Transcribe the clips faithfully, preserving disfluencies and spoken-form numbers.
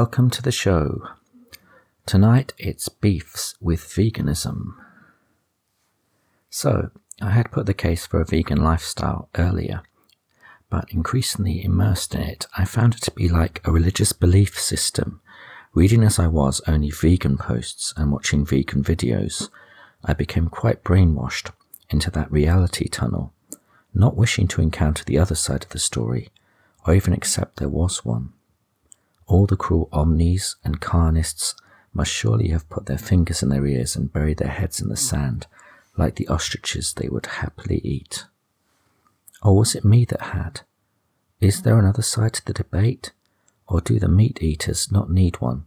Welcome to the show. Tonight it's beefs with veganism. So, I had put the case for a vegan lifestyle earlier, but increasingly immersed in it, I found it to be like a religious belief system. Reading as I was only vegan posts and watching vegan videos, I became quite brainwashed into that reality tunnel, not wishing to encounter the other side of the story, or even accept there was one. All the cruel omnis and carnists must surely have put their fingers in their ears and buried their heads in the sand, like the ostriches they would happily eat. Or was it me that had? Is there another side to the debate? Or do the meat eaters not need one,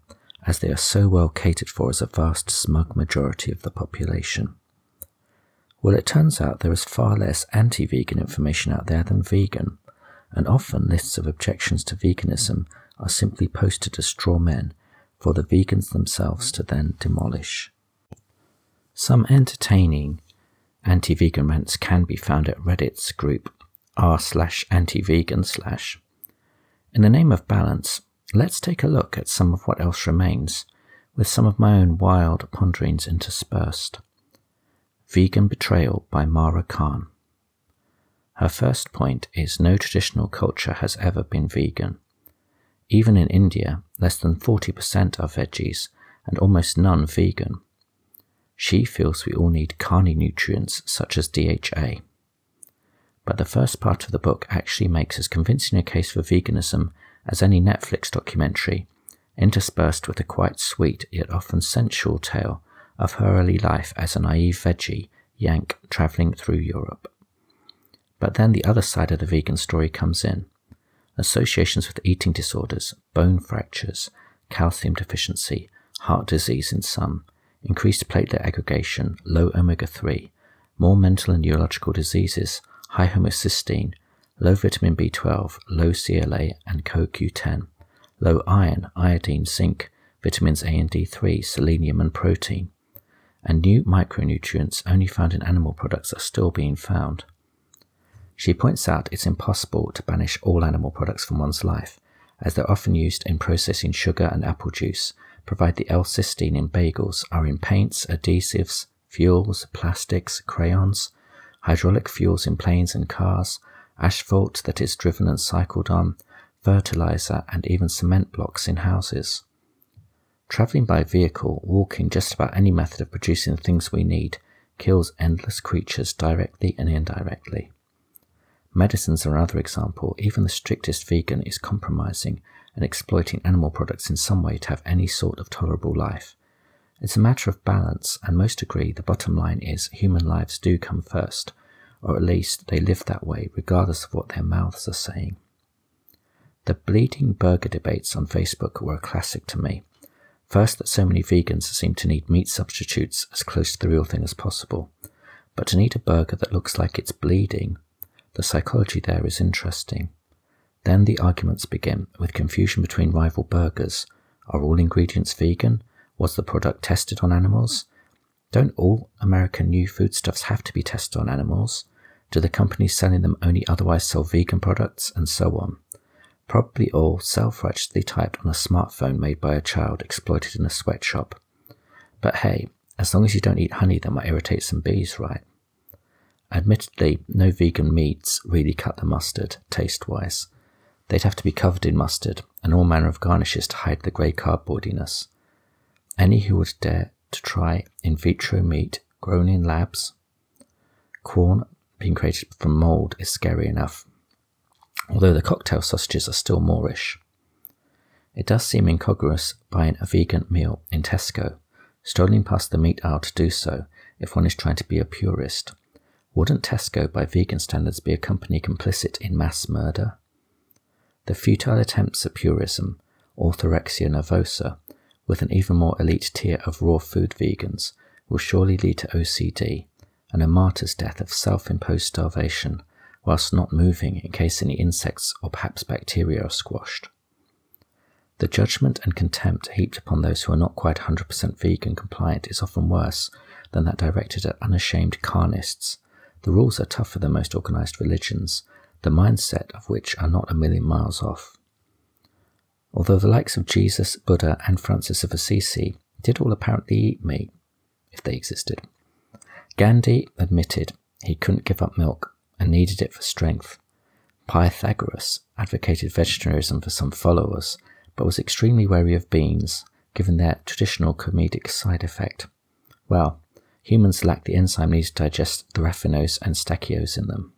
as they are so well catered for as a vast smug majority of the population? Well, it turns out there is far less anti-vegan information out there than vegan, and often lists of objections to veganism are simply posted as straw men for the vegans themselves to then demolish. Some entertaining anti-vegan rants can be found at Reddit's group r slash anti-vegan slash. In the name of balance, let's take a look at some of what else remains, with some of my own wild ponderings interspersed. Vegan Betrayal by Mara Khan. Her first point is no traditional culture has ever been vegan. Even in India, less than forty percent are veggies and almost none vegan. She feels we all need carny nutrients such as D H A. But the first part of the book actually makes as convincing a case for veganism as any Netflix documentary, interspersed with a quite sweet yet often sensual tale of her early life as a naive veggie Yank travelling through Europe. But then the other side of the vegan story comes in. Associations with eating disorders, bone fractures, calcium deficiency, heart disease in some, increased platelet aggregation, low omega three, more mental and neurological diseases, high homocysteine, low vitamin B twelve, low C L A and C O Q ten, low iron, iodine, zinc, vitamins A and D three, selenium and protein, and new micronutrients only found in animal products are still being found. She points out it's impossible to banish all animal products from one's life, as they're often used in processing sugar and apple juice, provide the L-cysteine in bagels, are in paints, adhesives, fuels, plastics, crayons, hydraulic fuels in planes and cars, asphalt that is driven and cycled on, fertilizer and even cement blocks in houses. Travelling by vehicle, walking just about any method of producing the things we need, kills endless creatures directly and indirectly. Medicines are another example. Even the strictest vegan is compromising and exploiting animal products in some way to have any sort of tolerable life. It's a matter of balance, and most agree the bottom line is human lives do come first, or at least they live that way regardless of what their mouths are saying. The bleeding burger debates on Facebook were a classic to me. First, that so many vegans seem to need meat substitutes as close to the real thing as possible, but to need a burger that looks like it's bleeding. The psychology there is interesting. Then the arguments begin, with confusion between rival burgers. Are all ingredients vegan? Was the product tested on animals? Don't all American new foodstuffs have to be tested on animals? Do the companies selling them only otherwise sell vegan products? And so on. Probably all self-righteously typed on a smartphone made by a child exploited in a sweatshop. But hey, as long as you don't eat honey, that might irritate some bees, right? Admittedly, no vegan meats really cut the mustard, taste-wise. They'd have to be covered in mustard, and all manner of garnishes to hide the grey cardboardiness. Any who would dare to try in vitro meat grown in labs? Corn being created from mould is scary enough, although the cocktail sausages are still Moorish. It does seem incongruous buying a vegan meal in Tesco, strolling past the meat aisle to do so if one is trying to be a purist. Wouldn't Tesco, by vegan standards, be a company complicit in mass murder? The futile attempts at purism, orthorexia nervosa, with an even more elite tier of raw food vegans, will surely lead to O C D, and a martyr's death of self-imposed starvation, whilst not moving in case any insects or perhaps bacteria are squashed. The judgment and contempt heaped upon those who are not quite one hundred percent vegan compliant is often worse than that directed at unashamed carnists. The rules are tougher than most organised religions, the mindset of which are not a million miles off. although the likes of Jesus, Buddha and Francis of Assisi did all apparently eat meat, if they existed. Gandhi admitted he couldn't give up milk and needed it for strength. Pythagoras advocated vegetarianism for some followers, but was extremely wary of beans, given their traditional comedic side effect. Well, humans lack the enzyme needed to digest the raffinose and stachyose in them.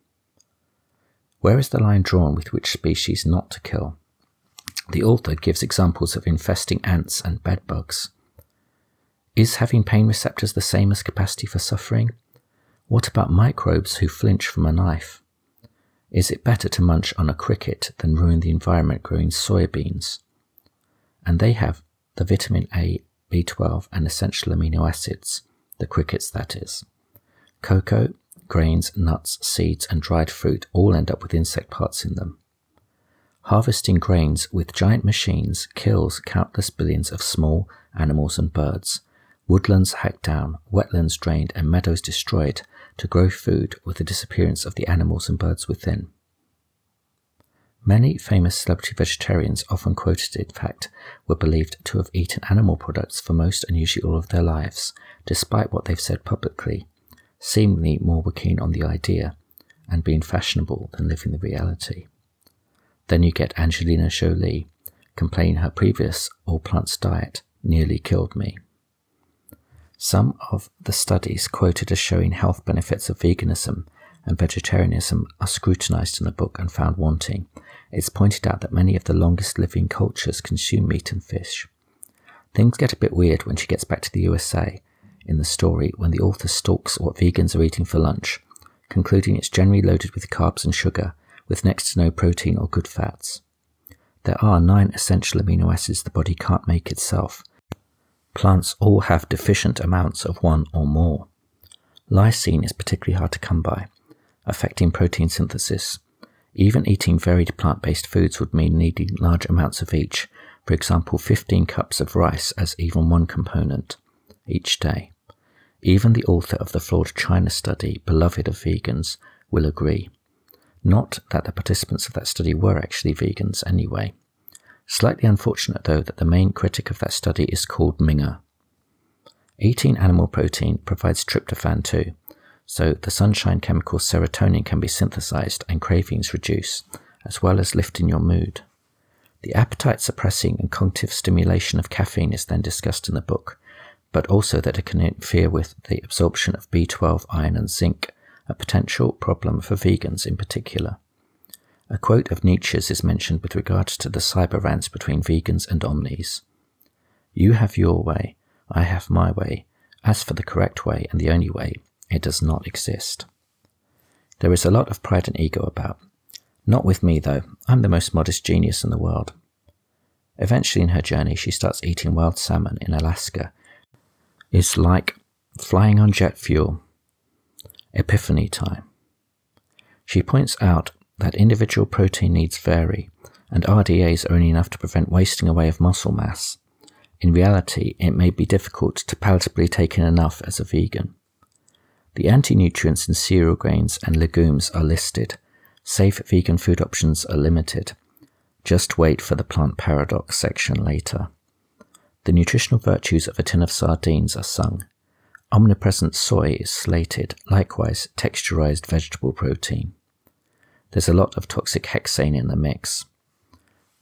Where is the line drawn with which species not to kill? The author gives examples of infesting ants and bedbugs. Is having pain receptors the same as capacity for suffering? What about microbes who flinch from a knife? Is it better to munch on a cricket than ruin the environment growing soybeans? And they have the vitamin A, B twelve and essential amino acids, the crickets that is. Cocoa, grains, nuts, seeds and dried fruit all end up with insect parts in them. Harvesting grains with giant machines kills countless billions of small animals and birds, woodlands hacked down, wetlands drained and meadows destroyed to grow food with the disappearance of the animals and birds within. Many famous celebrity vegetarians, often quoted in fact, were believed to have eaten animal products for most and usually all of their lives, despite what they've said publicly. Seemingly more were keen on the idea and being fashionable than living the reality. Then you get Angelina Jolie complaining her previous all-plants diet nearly killed me. Some of the studies quoted as showing health benefits of veganism and vegetarianism are scrutinized in the book and found wanting. It's pointed out that many of the longest living cultures consume meat and fish. Things get a bit weird when she gets back to the U S A in the story when the author stalks what vegans are eating for lunch, concluding it's generally loaded with carbs and sugar, with next to no protein or good fats. There are nine essential amino acids the body can't make itself. Plants all have deficient amounts of one or more. Lysine is particularly hard to come by, affecting protein synthesis. Even eating varied plant-based foods would mean needing large amounts of each, for example fifteen cups of rice as even one component, each day. Even the author of the flawed China study, beloved of vegans, will agree. Not that the participants of that study were actually vegans anyway. Slightly unfortunate though that the main critic of that study is called Minger. Eating animal protein provides tryptophan too, so the sunshine chemical serotonin can be synthesized and cravings reduce, as well as lifting your mood. The appetite suppressing and cognitive stimulation of caffeine is then discussed in the book, but also that it can interfere with the absorption of B twelve, iron and zinc, a potential problem for vegans in particular. A quote of Nietzsche's is mentioned with regards to the cyber rants between vegans and omnis. You have your way, I have my way. As for the correct way and the only way, it does not exist. There is a lot of pride and ego about. Not with me though, I'm the most modest genius in the world. Eventually in her journey she starts eating wild salmon in Alaska. It's like flying on jet fuel. Epiphany time. She points out that individual protein needs vary, and R D As are only enough to prevent wasting away of muscle mass. In reality, it may be difficult to palatably take in enough as a vegan. The anti-nutrients in cereal grains and legumes are listed. Safe vegan food options are limited. Just wait for the Plant Paradox section later. The nutritional virtues of a tin of sardines are sung. Omnipresent soy is slated, likewise texturized vegetable protein. There's a lot of toxic hexane in the mix.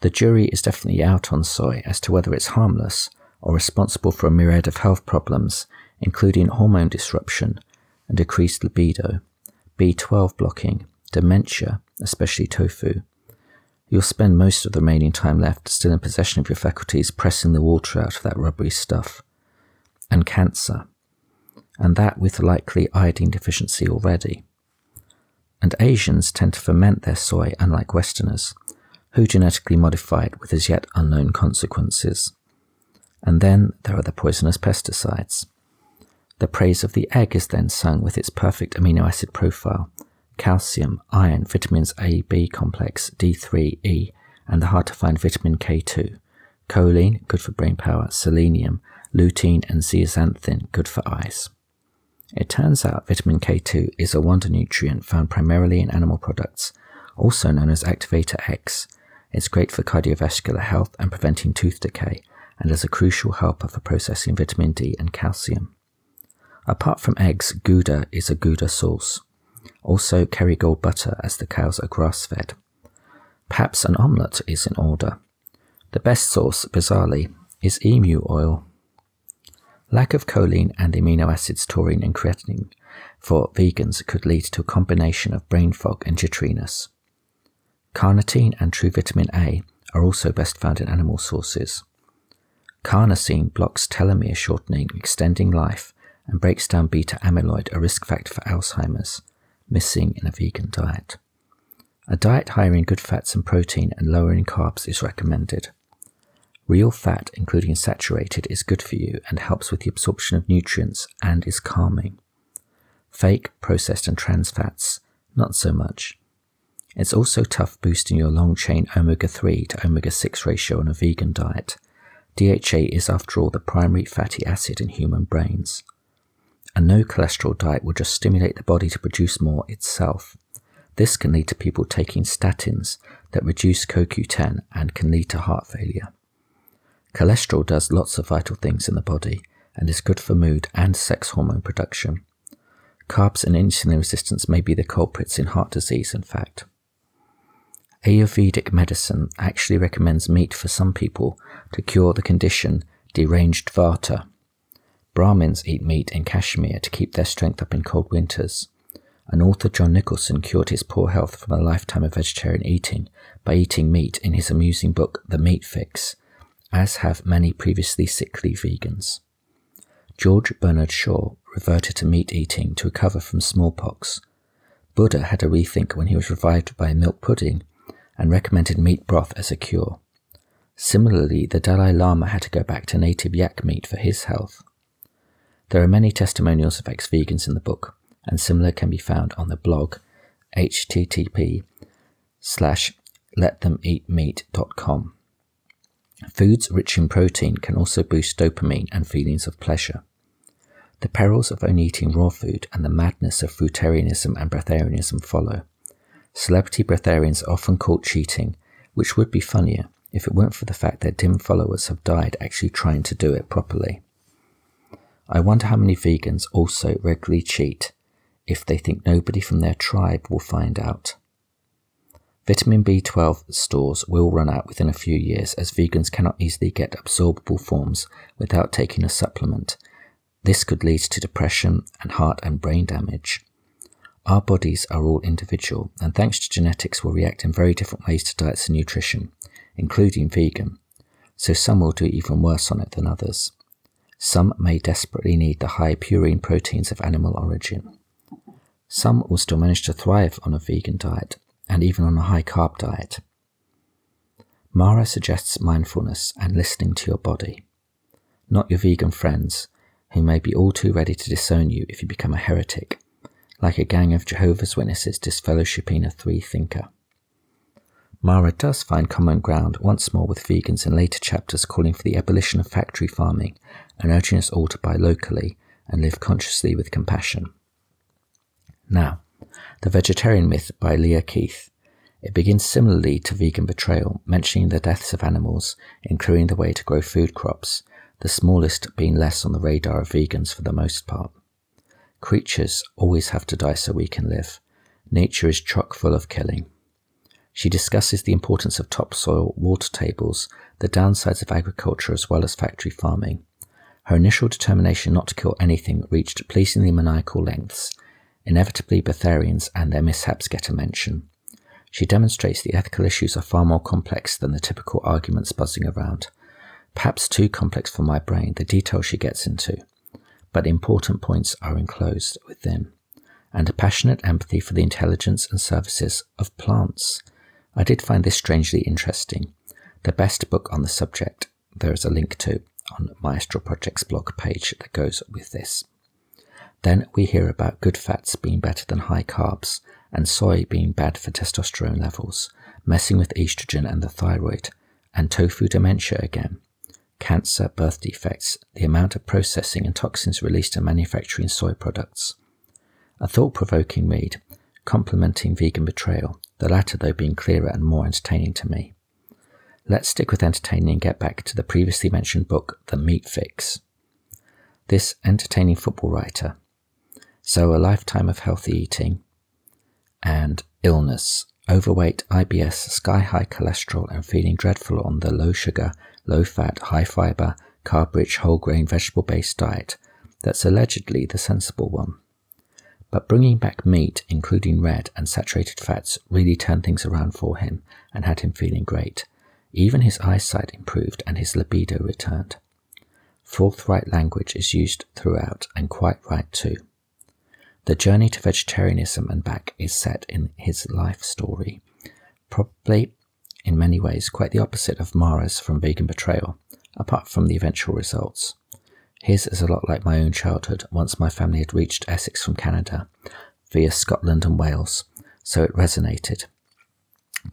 The jury is definitely out on soy as to whether it's harmless or responsible for a myriad of health problems, including hormone disruption and decreased libido, B twelve blocking, dementia, especially tofu. You'll spend most of the remaining time left still in possession of your faculties pressing the water out of that rubbery stuff. And cancer. And that with likely iodine deficiency already. And Asians tend to ferment their soy, unlike Westerners, who genetically modify it with as yet unknown consequences. And then there are the poisonous pesticides. The praise of the egg is then sung with its perfect amino acid profile, calcium, iron, vitamins A, B complex, D three, E, and the hard-to-find vitamin K two, choline, good for brain power, selenium, lutein and zeaxanthin, good for eyes. It turns out vitamin K two is a wonder nutrient found primarily in animal products, also known as activator X, It's great for cardiovascular health and preventing tooth decay, and is a crucial helper for processing vitamin D and calcium. Apart from eggs, Gouda is a Gouda sauce. Also Kerrygold butter, as the cows are grass-fed. Perhaps an omelette is in order. The best sauce, bizarrely, is emu oil. Lack of choline and amino acids taurine and creatinine for vegans could lead to a combination of brain fog and jitteriness. Carnitine and true vitamin A are also best found in animal sources. Carnosine blocks telomere shortening, extending life, and breaks down beta amyloid, a risk factor for Alzheimer's, missing in a vegan diet. A diet higher in good fats and protein and lower in carbs is recommended. Real fat, including saturated, is good for you and helps with the absorption of nutrients and is calming. Fake, processed and trans fats, not so much. It's also tough boosting your long-chain omega three to omega six ratio on a vegan diet. D H A is, after all, the primary fatty acid in human brains. A no-cholesterol diet will just stimulate the body to produce more itself. This can lead to people taking statins that reduce C O Q ten and can lead to heart failure. Cholesterol does lots of vital things in the body and is good for mood and sex hormone production. Carbs and insulin resistance may be the culprits in heart disease, in fact. Ayurvedic medicine actually recommends meat for some people to cure the condition deranged vata. Brahmins eat meat in Kashmir to keep their strength up in cold winters. And author John Nicholson cured his poor health from a lifetime of vegetarian eating by eating meat in his amusing book The Meat Fix, as have many previously sickly vegans. George Bernard Shaw reverted to meat eating to recover from smallpox. Buddha had a rethink when he was revived by a milk pudding and recommended meat broth as a cure. Similarly, the Dalai Lama had to go back to native yak meat for his health. There are many testimonials of ex-vegans in the book, and similar can be found on the blog h t t p colon slash let them eat meat dot com. Foods rich in protein can also boost dopamine and feelings of pleasure. The perils of only eating raw food and the madness of fruitarianism and breatharianism follow. Celebrity breatharians are often called cheating, which would be funnier if it weren't for the fact their dim followers have died actually trying to do it properly. I wonder how many vegans also regularly cheat if they think nobody from their tribe will find out. Vitamin B twelve stores will run out within a few years, as vegans cannot easily get absorbable forms without taking a supplement. This could lead to depression and heart and brain damage. Our bodies are all individual, and thanks to genetics will react in very different ways to diets and nutrition, including vegan, so some will do even worse on it than others. Some may desperately need the high purine proteins of animal origin. Some will still manage to thrive on a vegan diet, and even on a high-carb diet. Mara suggests mindfulness and listening to your body. Not your vegan friends, who may be all too ready to disown you if you become a heretic, like a gang of Jehovah's Witnesses disfellowshipping a three-thinker. Mara does find common ground once more with vegans in later chapters, calling for the abolition of factory farming and urging us all to buy locally and live consciously with compassion. Now, The Vegetarian Myth by Leah Keith. It begins similarly to vegan betrayal, mentioning the deaths of animals, including the way to grow food crops, the smallest being less on the radar of vegans for the most part. Creatures always have to die so we can live. Nature is chock full of killing. She discusses the importance of topsoil, water tables, the downsides of agriculture as well as factory farming. Her initial determination not to kill anything reached pleasingly maniacal lengths. Inevitably, breatharians and their mishaps get a mention. She demonstrates the ethical issues are far more complex than the typical arguments buzzing around. Perhaps too complex for my brain, the detail she gets into. But important points are enclosed within. And a passionate empathy for the intelligence and services of plants. I did find this strangely interesting. The best book on the subject, there is a link to on my Astral Project's blog page that goes with this. Then we hear about good fats being better than high carbs, and soy being bad for testosterone levels, messing with estrogen and the thyroid, and tofu dementia again, cancer, birth defects, the amount of processing and toxins released in manufacturing soy products. A thought-provoking read, complementing vegan betrayal, the latter though being clearer and more entertaining to me. let's stick with entertaining and get back to the previously mentioned book, The Meat Fix. This entertaining football writer. So a lifetime of healthy eating and illness, overweight, I B S, sky-high cholesterol, and feeling dreadful on the low-sugar, low-fat, high-fibre, carb-rich, whole-grain, vegetable-based diet that's allegedly the sensible one. But bringing back meat, including red and saturated fats, really turned things around for him and had him feeling great. Even his eyesight improved and his libido returned. Forthright language is used throughout, and quite right too. The journey to vegetarianism and back is set in his life story, probably in many ways quite the opposite of Mara's From Vegan Betrayal, apart from the eventual results. His is a lot like my own childhood, once my family had reached Essex from Canada, via Scotland and Wales, so it resonated.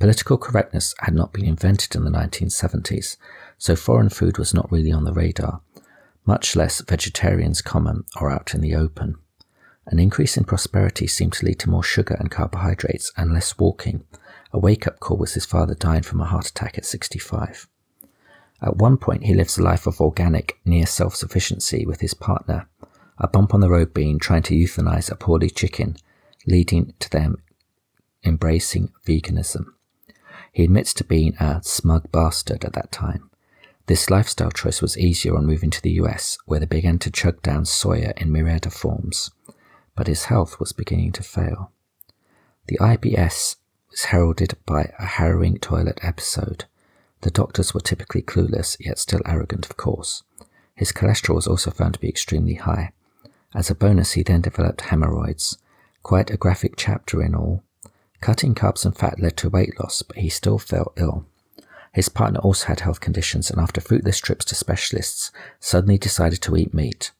Political correctness had not been invented in the nineteen seventies, so foreign food was not really on the radar, much less vegetarians common or out in the open. An increase in prosperity seemed to lead to more sugar and carbohydrates and less walking. A wake-up call was his father dying from a heart attack at sixty-five. At one point, he lives a life of organic, near self-sufficiency with his partner, a bump on the road being trying to euthanize a poorly chicken, leading to them embracing veganism. He admits to being a smug bastard at that time. This lifestyle choice was easier on moving to the U S, where they began to chug down soya in myriad of forms, but his health was beginning to fail. The I B S was heralded by a harrowing toilet episode. The doctors were typically clueless, yet still arrogant, of course. His cholesterol was also found to be extremely high. As a bonus, he then developed hemorrhoids. Quite a graphic chapter in all. Cutting carbs and fat led to weight loss, but he still fell ill. His partner also had health conditions, and after fruitless trips to specialists, suddenly decided to eat meat.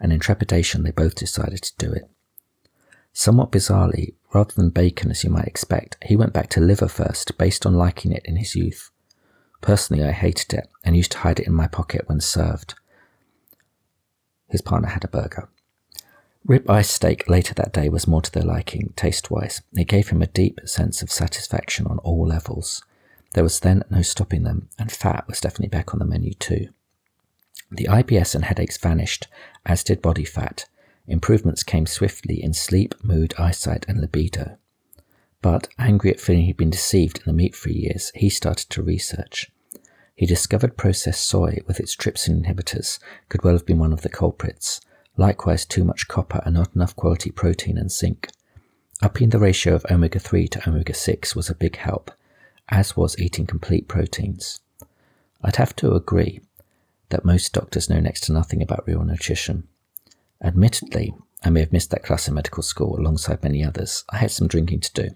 And in trepidation, they both decided to do it. Somewhat bizarrely, rather than bacon as you might expect, he went back to liver first, based on liking it in his youth. Personally, I hated it and used to hide it in my pocket when served. His partner had a burger. Rib-eye steak later that day was more to their liking, taste-wise. It gave him a deep sense of satisfaction on all levels. There was then no stopping them, and fat was definitely back on the menu too. The I B S and headaches vanished, as did body fat. Improvements came swiftly in sleep, mood, eyesight, and libido. But, angry at feeling he'd been deceived in the meat-free years, he started to research. He discovered processed soy with its trypsin inhibitors could well have been one of the culprits. Likewise, too much copper and not enough quality protein and zinc. Upping the ratio of omega three to omega six was a big help, as was eating complete proteins. I'd have to agree that most doctors know next to nothing about real nutrition. Admittedly, I may have missed that class in medical school alongside many others. I had some drinking to do,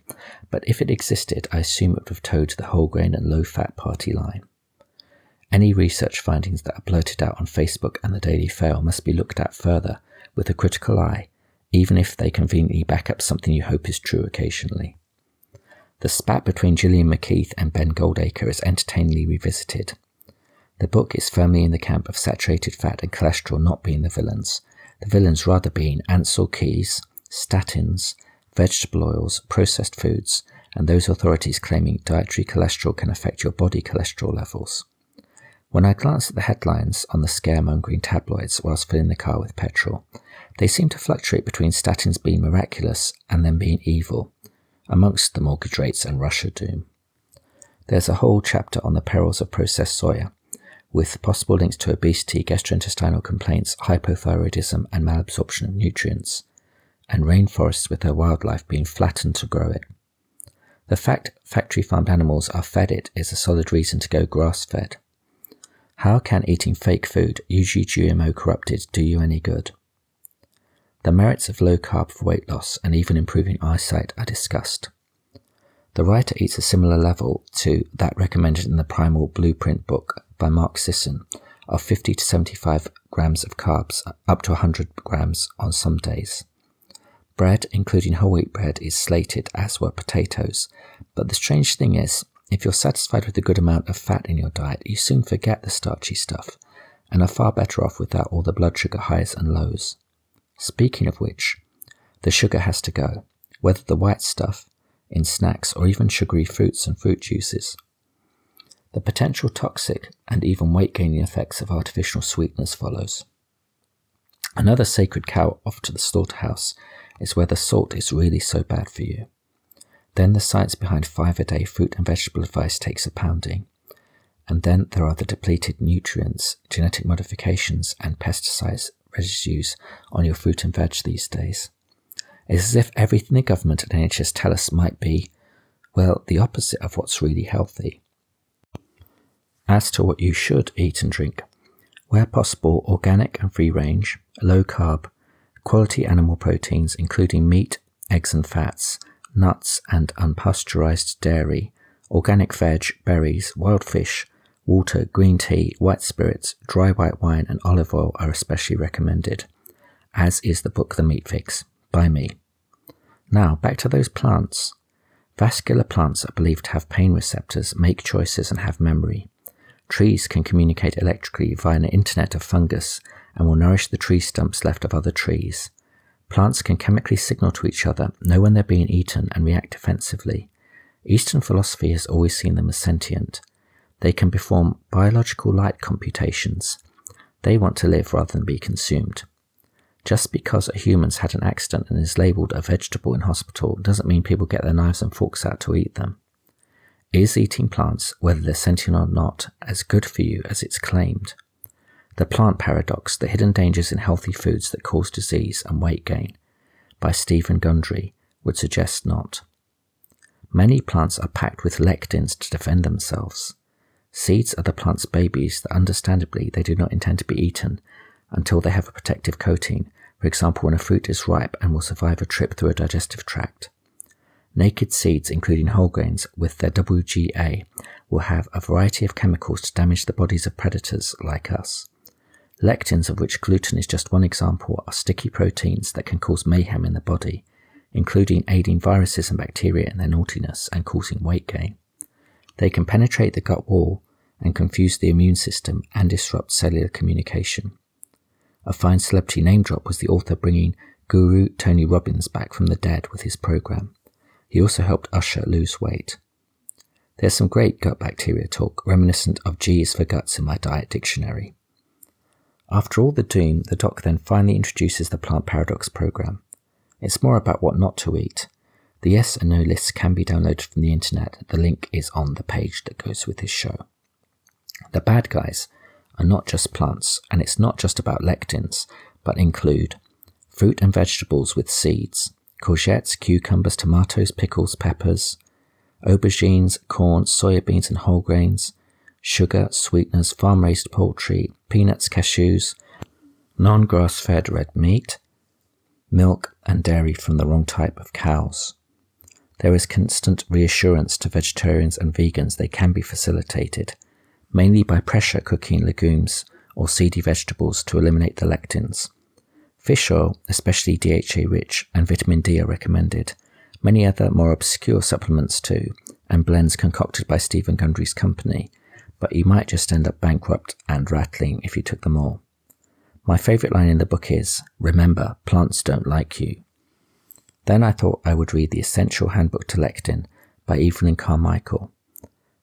but if it existed, I assume it would have towed the whole grain and low-fat party line. Any research findings that are blurted out on Facebook and the Daily Fail must be looked at further with a critical eye, even if they conveniently back up something you hope is true occasionally. The spat between Gillian McKeith and Ben Goldacre is entertainingly revisited. The book is firmly in the camp of saturated fat and cholesterol not being the villains, the villains rather being Ansel Keys, statins, vegetable oils, processed foods, and those authorities claiming dietary cholesterol can affect your body cholesterol levels. When I glanced at the headlines on the scaremongering tabloids whilst filling the car with petrol, they seemed to fluctuate between statins being miraculous and them being evil, amongst the mortgage rates and Russia doom. There's a whole chapter on the perils of processed soya, with possible links to obesity, gastrointestinal complaints, hypothyroidism, and malabsorption of nutrients, and rainforests with their wildlife being flattened to grow it. The fact factory-farmed animals are fed it is a solid reason to go grass-fed. How can eating fake food, usually G M O-corrupted, do you any good? The merits of low-carb for weight loss and even improving eyesight are discussed. The writer eats a similar level to that recommended in the Primal Blueprint book by Mark Sisson of fifty to seventy-five grams of carbs, up to one hundred grams on some days. Bread, including whole wheat bread, is slated, as were potatoes. But the strange thing is, if you're satisfied with a good amount of fat in your diet, you soon forget the starchy stuff, and are far better off without all the blood sugar highs and lows. Speaking of which, the sugar has to go, whether the white stuff, in snacks, or even sugary fruits and fruit juices. The potential toxic and even weight-gaining effects of artificial sweeteners follows. Another sacred cow off to the slaughterhouse is whether salt is really so bad for you. Then the science behind five-a-day fruit and vegetable advice takes a pounding. And then there are the depleted nutrients, genetic modifications and pesticides residues on your fruit and veg these days. It's as if everything the government and N H S tell us might be, well, the opposite of what's really healthy. As to what you should eat and drink, where possible, organic and free-range, low-carb, quality animal proteins including meat, eggs and fats, nuts and unpasteurized dairy, organic veg, berries, wild fish, water, green tea, white spirits, dry white wine and olive oil are especially recommended, as is the book The Meat Fix, by me. Now, back to those plants. Vascular plants are believed to have pain receptors, make choices and have memory. Trees can communicate electrically via an internet of fungus and will nourish the tree stumps left of other trees. Plants can chemically signal to each other, know when they're being eaten and react offensively. Eastern philosophy has always seen them as sentient. They can perform biological light computations. They want to live rather than be consumed. Just because a human's had an accident and is labelled a vegetable in hospital doesn't mean people get their knives and forks out to eat them. Is eating plants, whether they're sentient or not, as good for you as it's claimed? The Plant Paradox, the hidden dangers in healthy foods that cause disease and weight gain, by Stephen Gundry, would suggest not. Many plants are packed with lectins to defend themselves. Seeds are the plant's babies that understandably they do not intend to be eaten until they have a protective coating, for example when a fruit is ripe and will survive a trip through a digestive tract. Naked seeds, including whole grains, with their W G A, will have a variety of chemicals to damage the bodies of predators like us. Lectins, of which gluten is just one example, are sticky proteins that can cause mayhem in the body, including aiding viruses and bacteria in their naughtiness and causing weight gain. They can penetrate the gut wall and confuse the immune system and disrupt cellular communication. A fine celebrity name drop was the author bringing Guru Tony Robbins back from the dead with his program. He also helped Usher lose weight. There's some great gut bacteria talk, reminiscent of G is for guts in my diet dictionary. After all the doom, the doc then finally introduces the Plant Paradox program. It's more about what not to eat. The yes and no lists can be downloaded from the internet. The link is on the page that goes with this show. The bad guys are not just plants, and it's not just about lectins, but include fruit and vegetables with seeds, courgettes, cucumbers, tomatoes, pickles, peppers, aubergines, corn, soya beans and whole grains, sugar, sweeteners, farm-raised poultry, peanuts, cashews, non-grass-fed red meat, milk and dairy from the wrong type of cows. There is constant reassurance to vegetarians and vegans they can be facilitated, mainly by pressure cooking legumes or seedy vegetables to eliminate the lectins. Fish oil, especially D H A-rich, and vitamin D are recommended. Many other more obscure supplements too, and blends concocted by Stephen Gundry's company, but you might just end up bankrupt and rattling if you took them all. My favourite line in the book is, "Remember, plants don't like you." Then I thought I would read The Essential Handbook to Lectin by Evelyn Carmichael.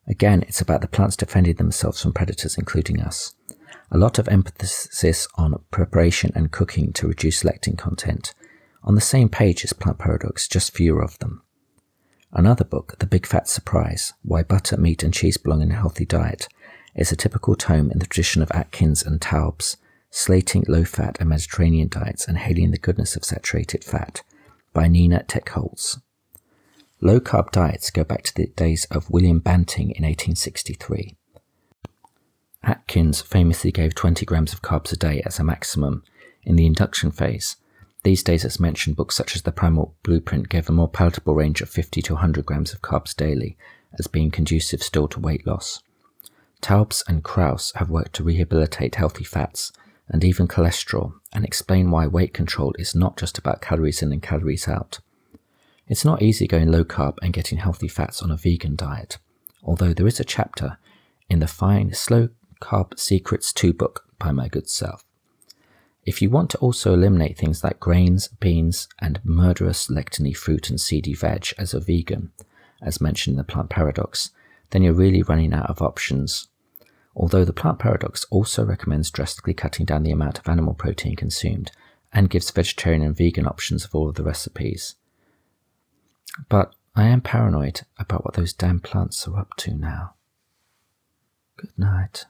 Again, it's about the plants defending themselves from predators, including us. A lot of emphasis on preparation and cooking to reduce lectin content. On the same page as Plant Paradox, just fewer of them. Another book, The Big Fat Surprise, Why Butter, Meat and Cheese Belong in a Healthy Diet, is a typical tome in the tradition of Atkins and Taubes, slating low-fat and Mediterranean diets and hailing the goodness of saturated fat, by Nina Teicholz. Low-carb diets go back to the days of William Banting in eighteen sixty-three. Atkins famously gave twenty grams of carbs a day as a maximum in the induction phase. These days, as mentioned, books such as The Primal Blueprint gave a more palatable range of fifty to one hundred grams of carbs daily as being conducive still to weight loss. Taubes and Krauss have worked to rehabilitate healthy fats and even cholesterol and explain why weight control is not just about calories in and calories out. It's not easy going low carb and getting healthy fats on a vegan diet, although there is a chapter in The Fine Slow Carb Secrets two book by my good self. If you want to also eliminate things like grains, beans, and murderous lectiny fruit and seedy veg as a vegan, as mentioned in The Plant Paradox, then you're really running out of options. Although the Plant Paradox also recommends drastically cutting down the amount of animal protein consumed and gives vegetarian and vegan options of all of the recipes. But I am paranoid about what those damn plants are up to now. Good night.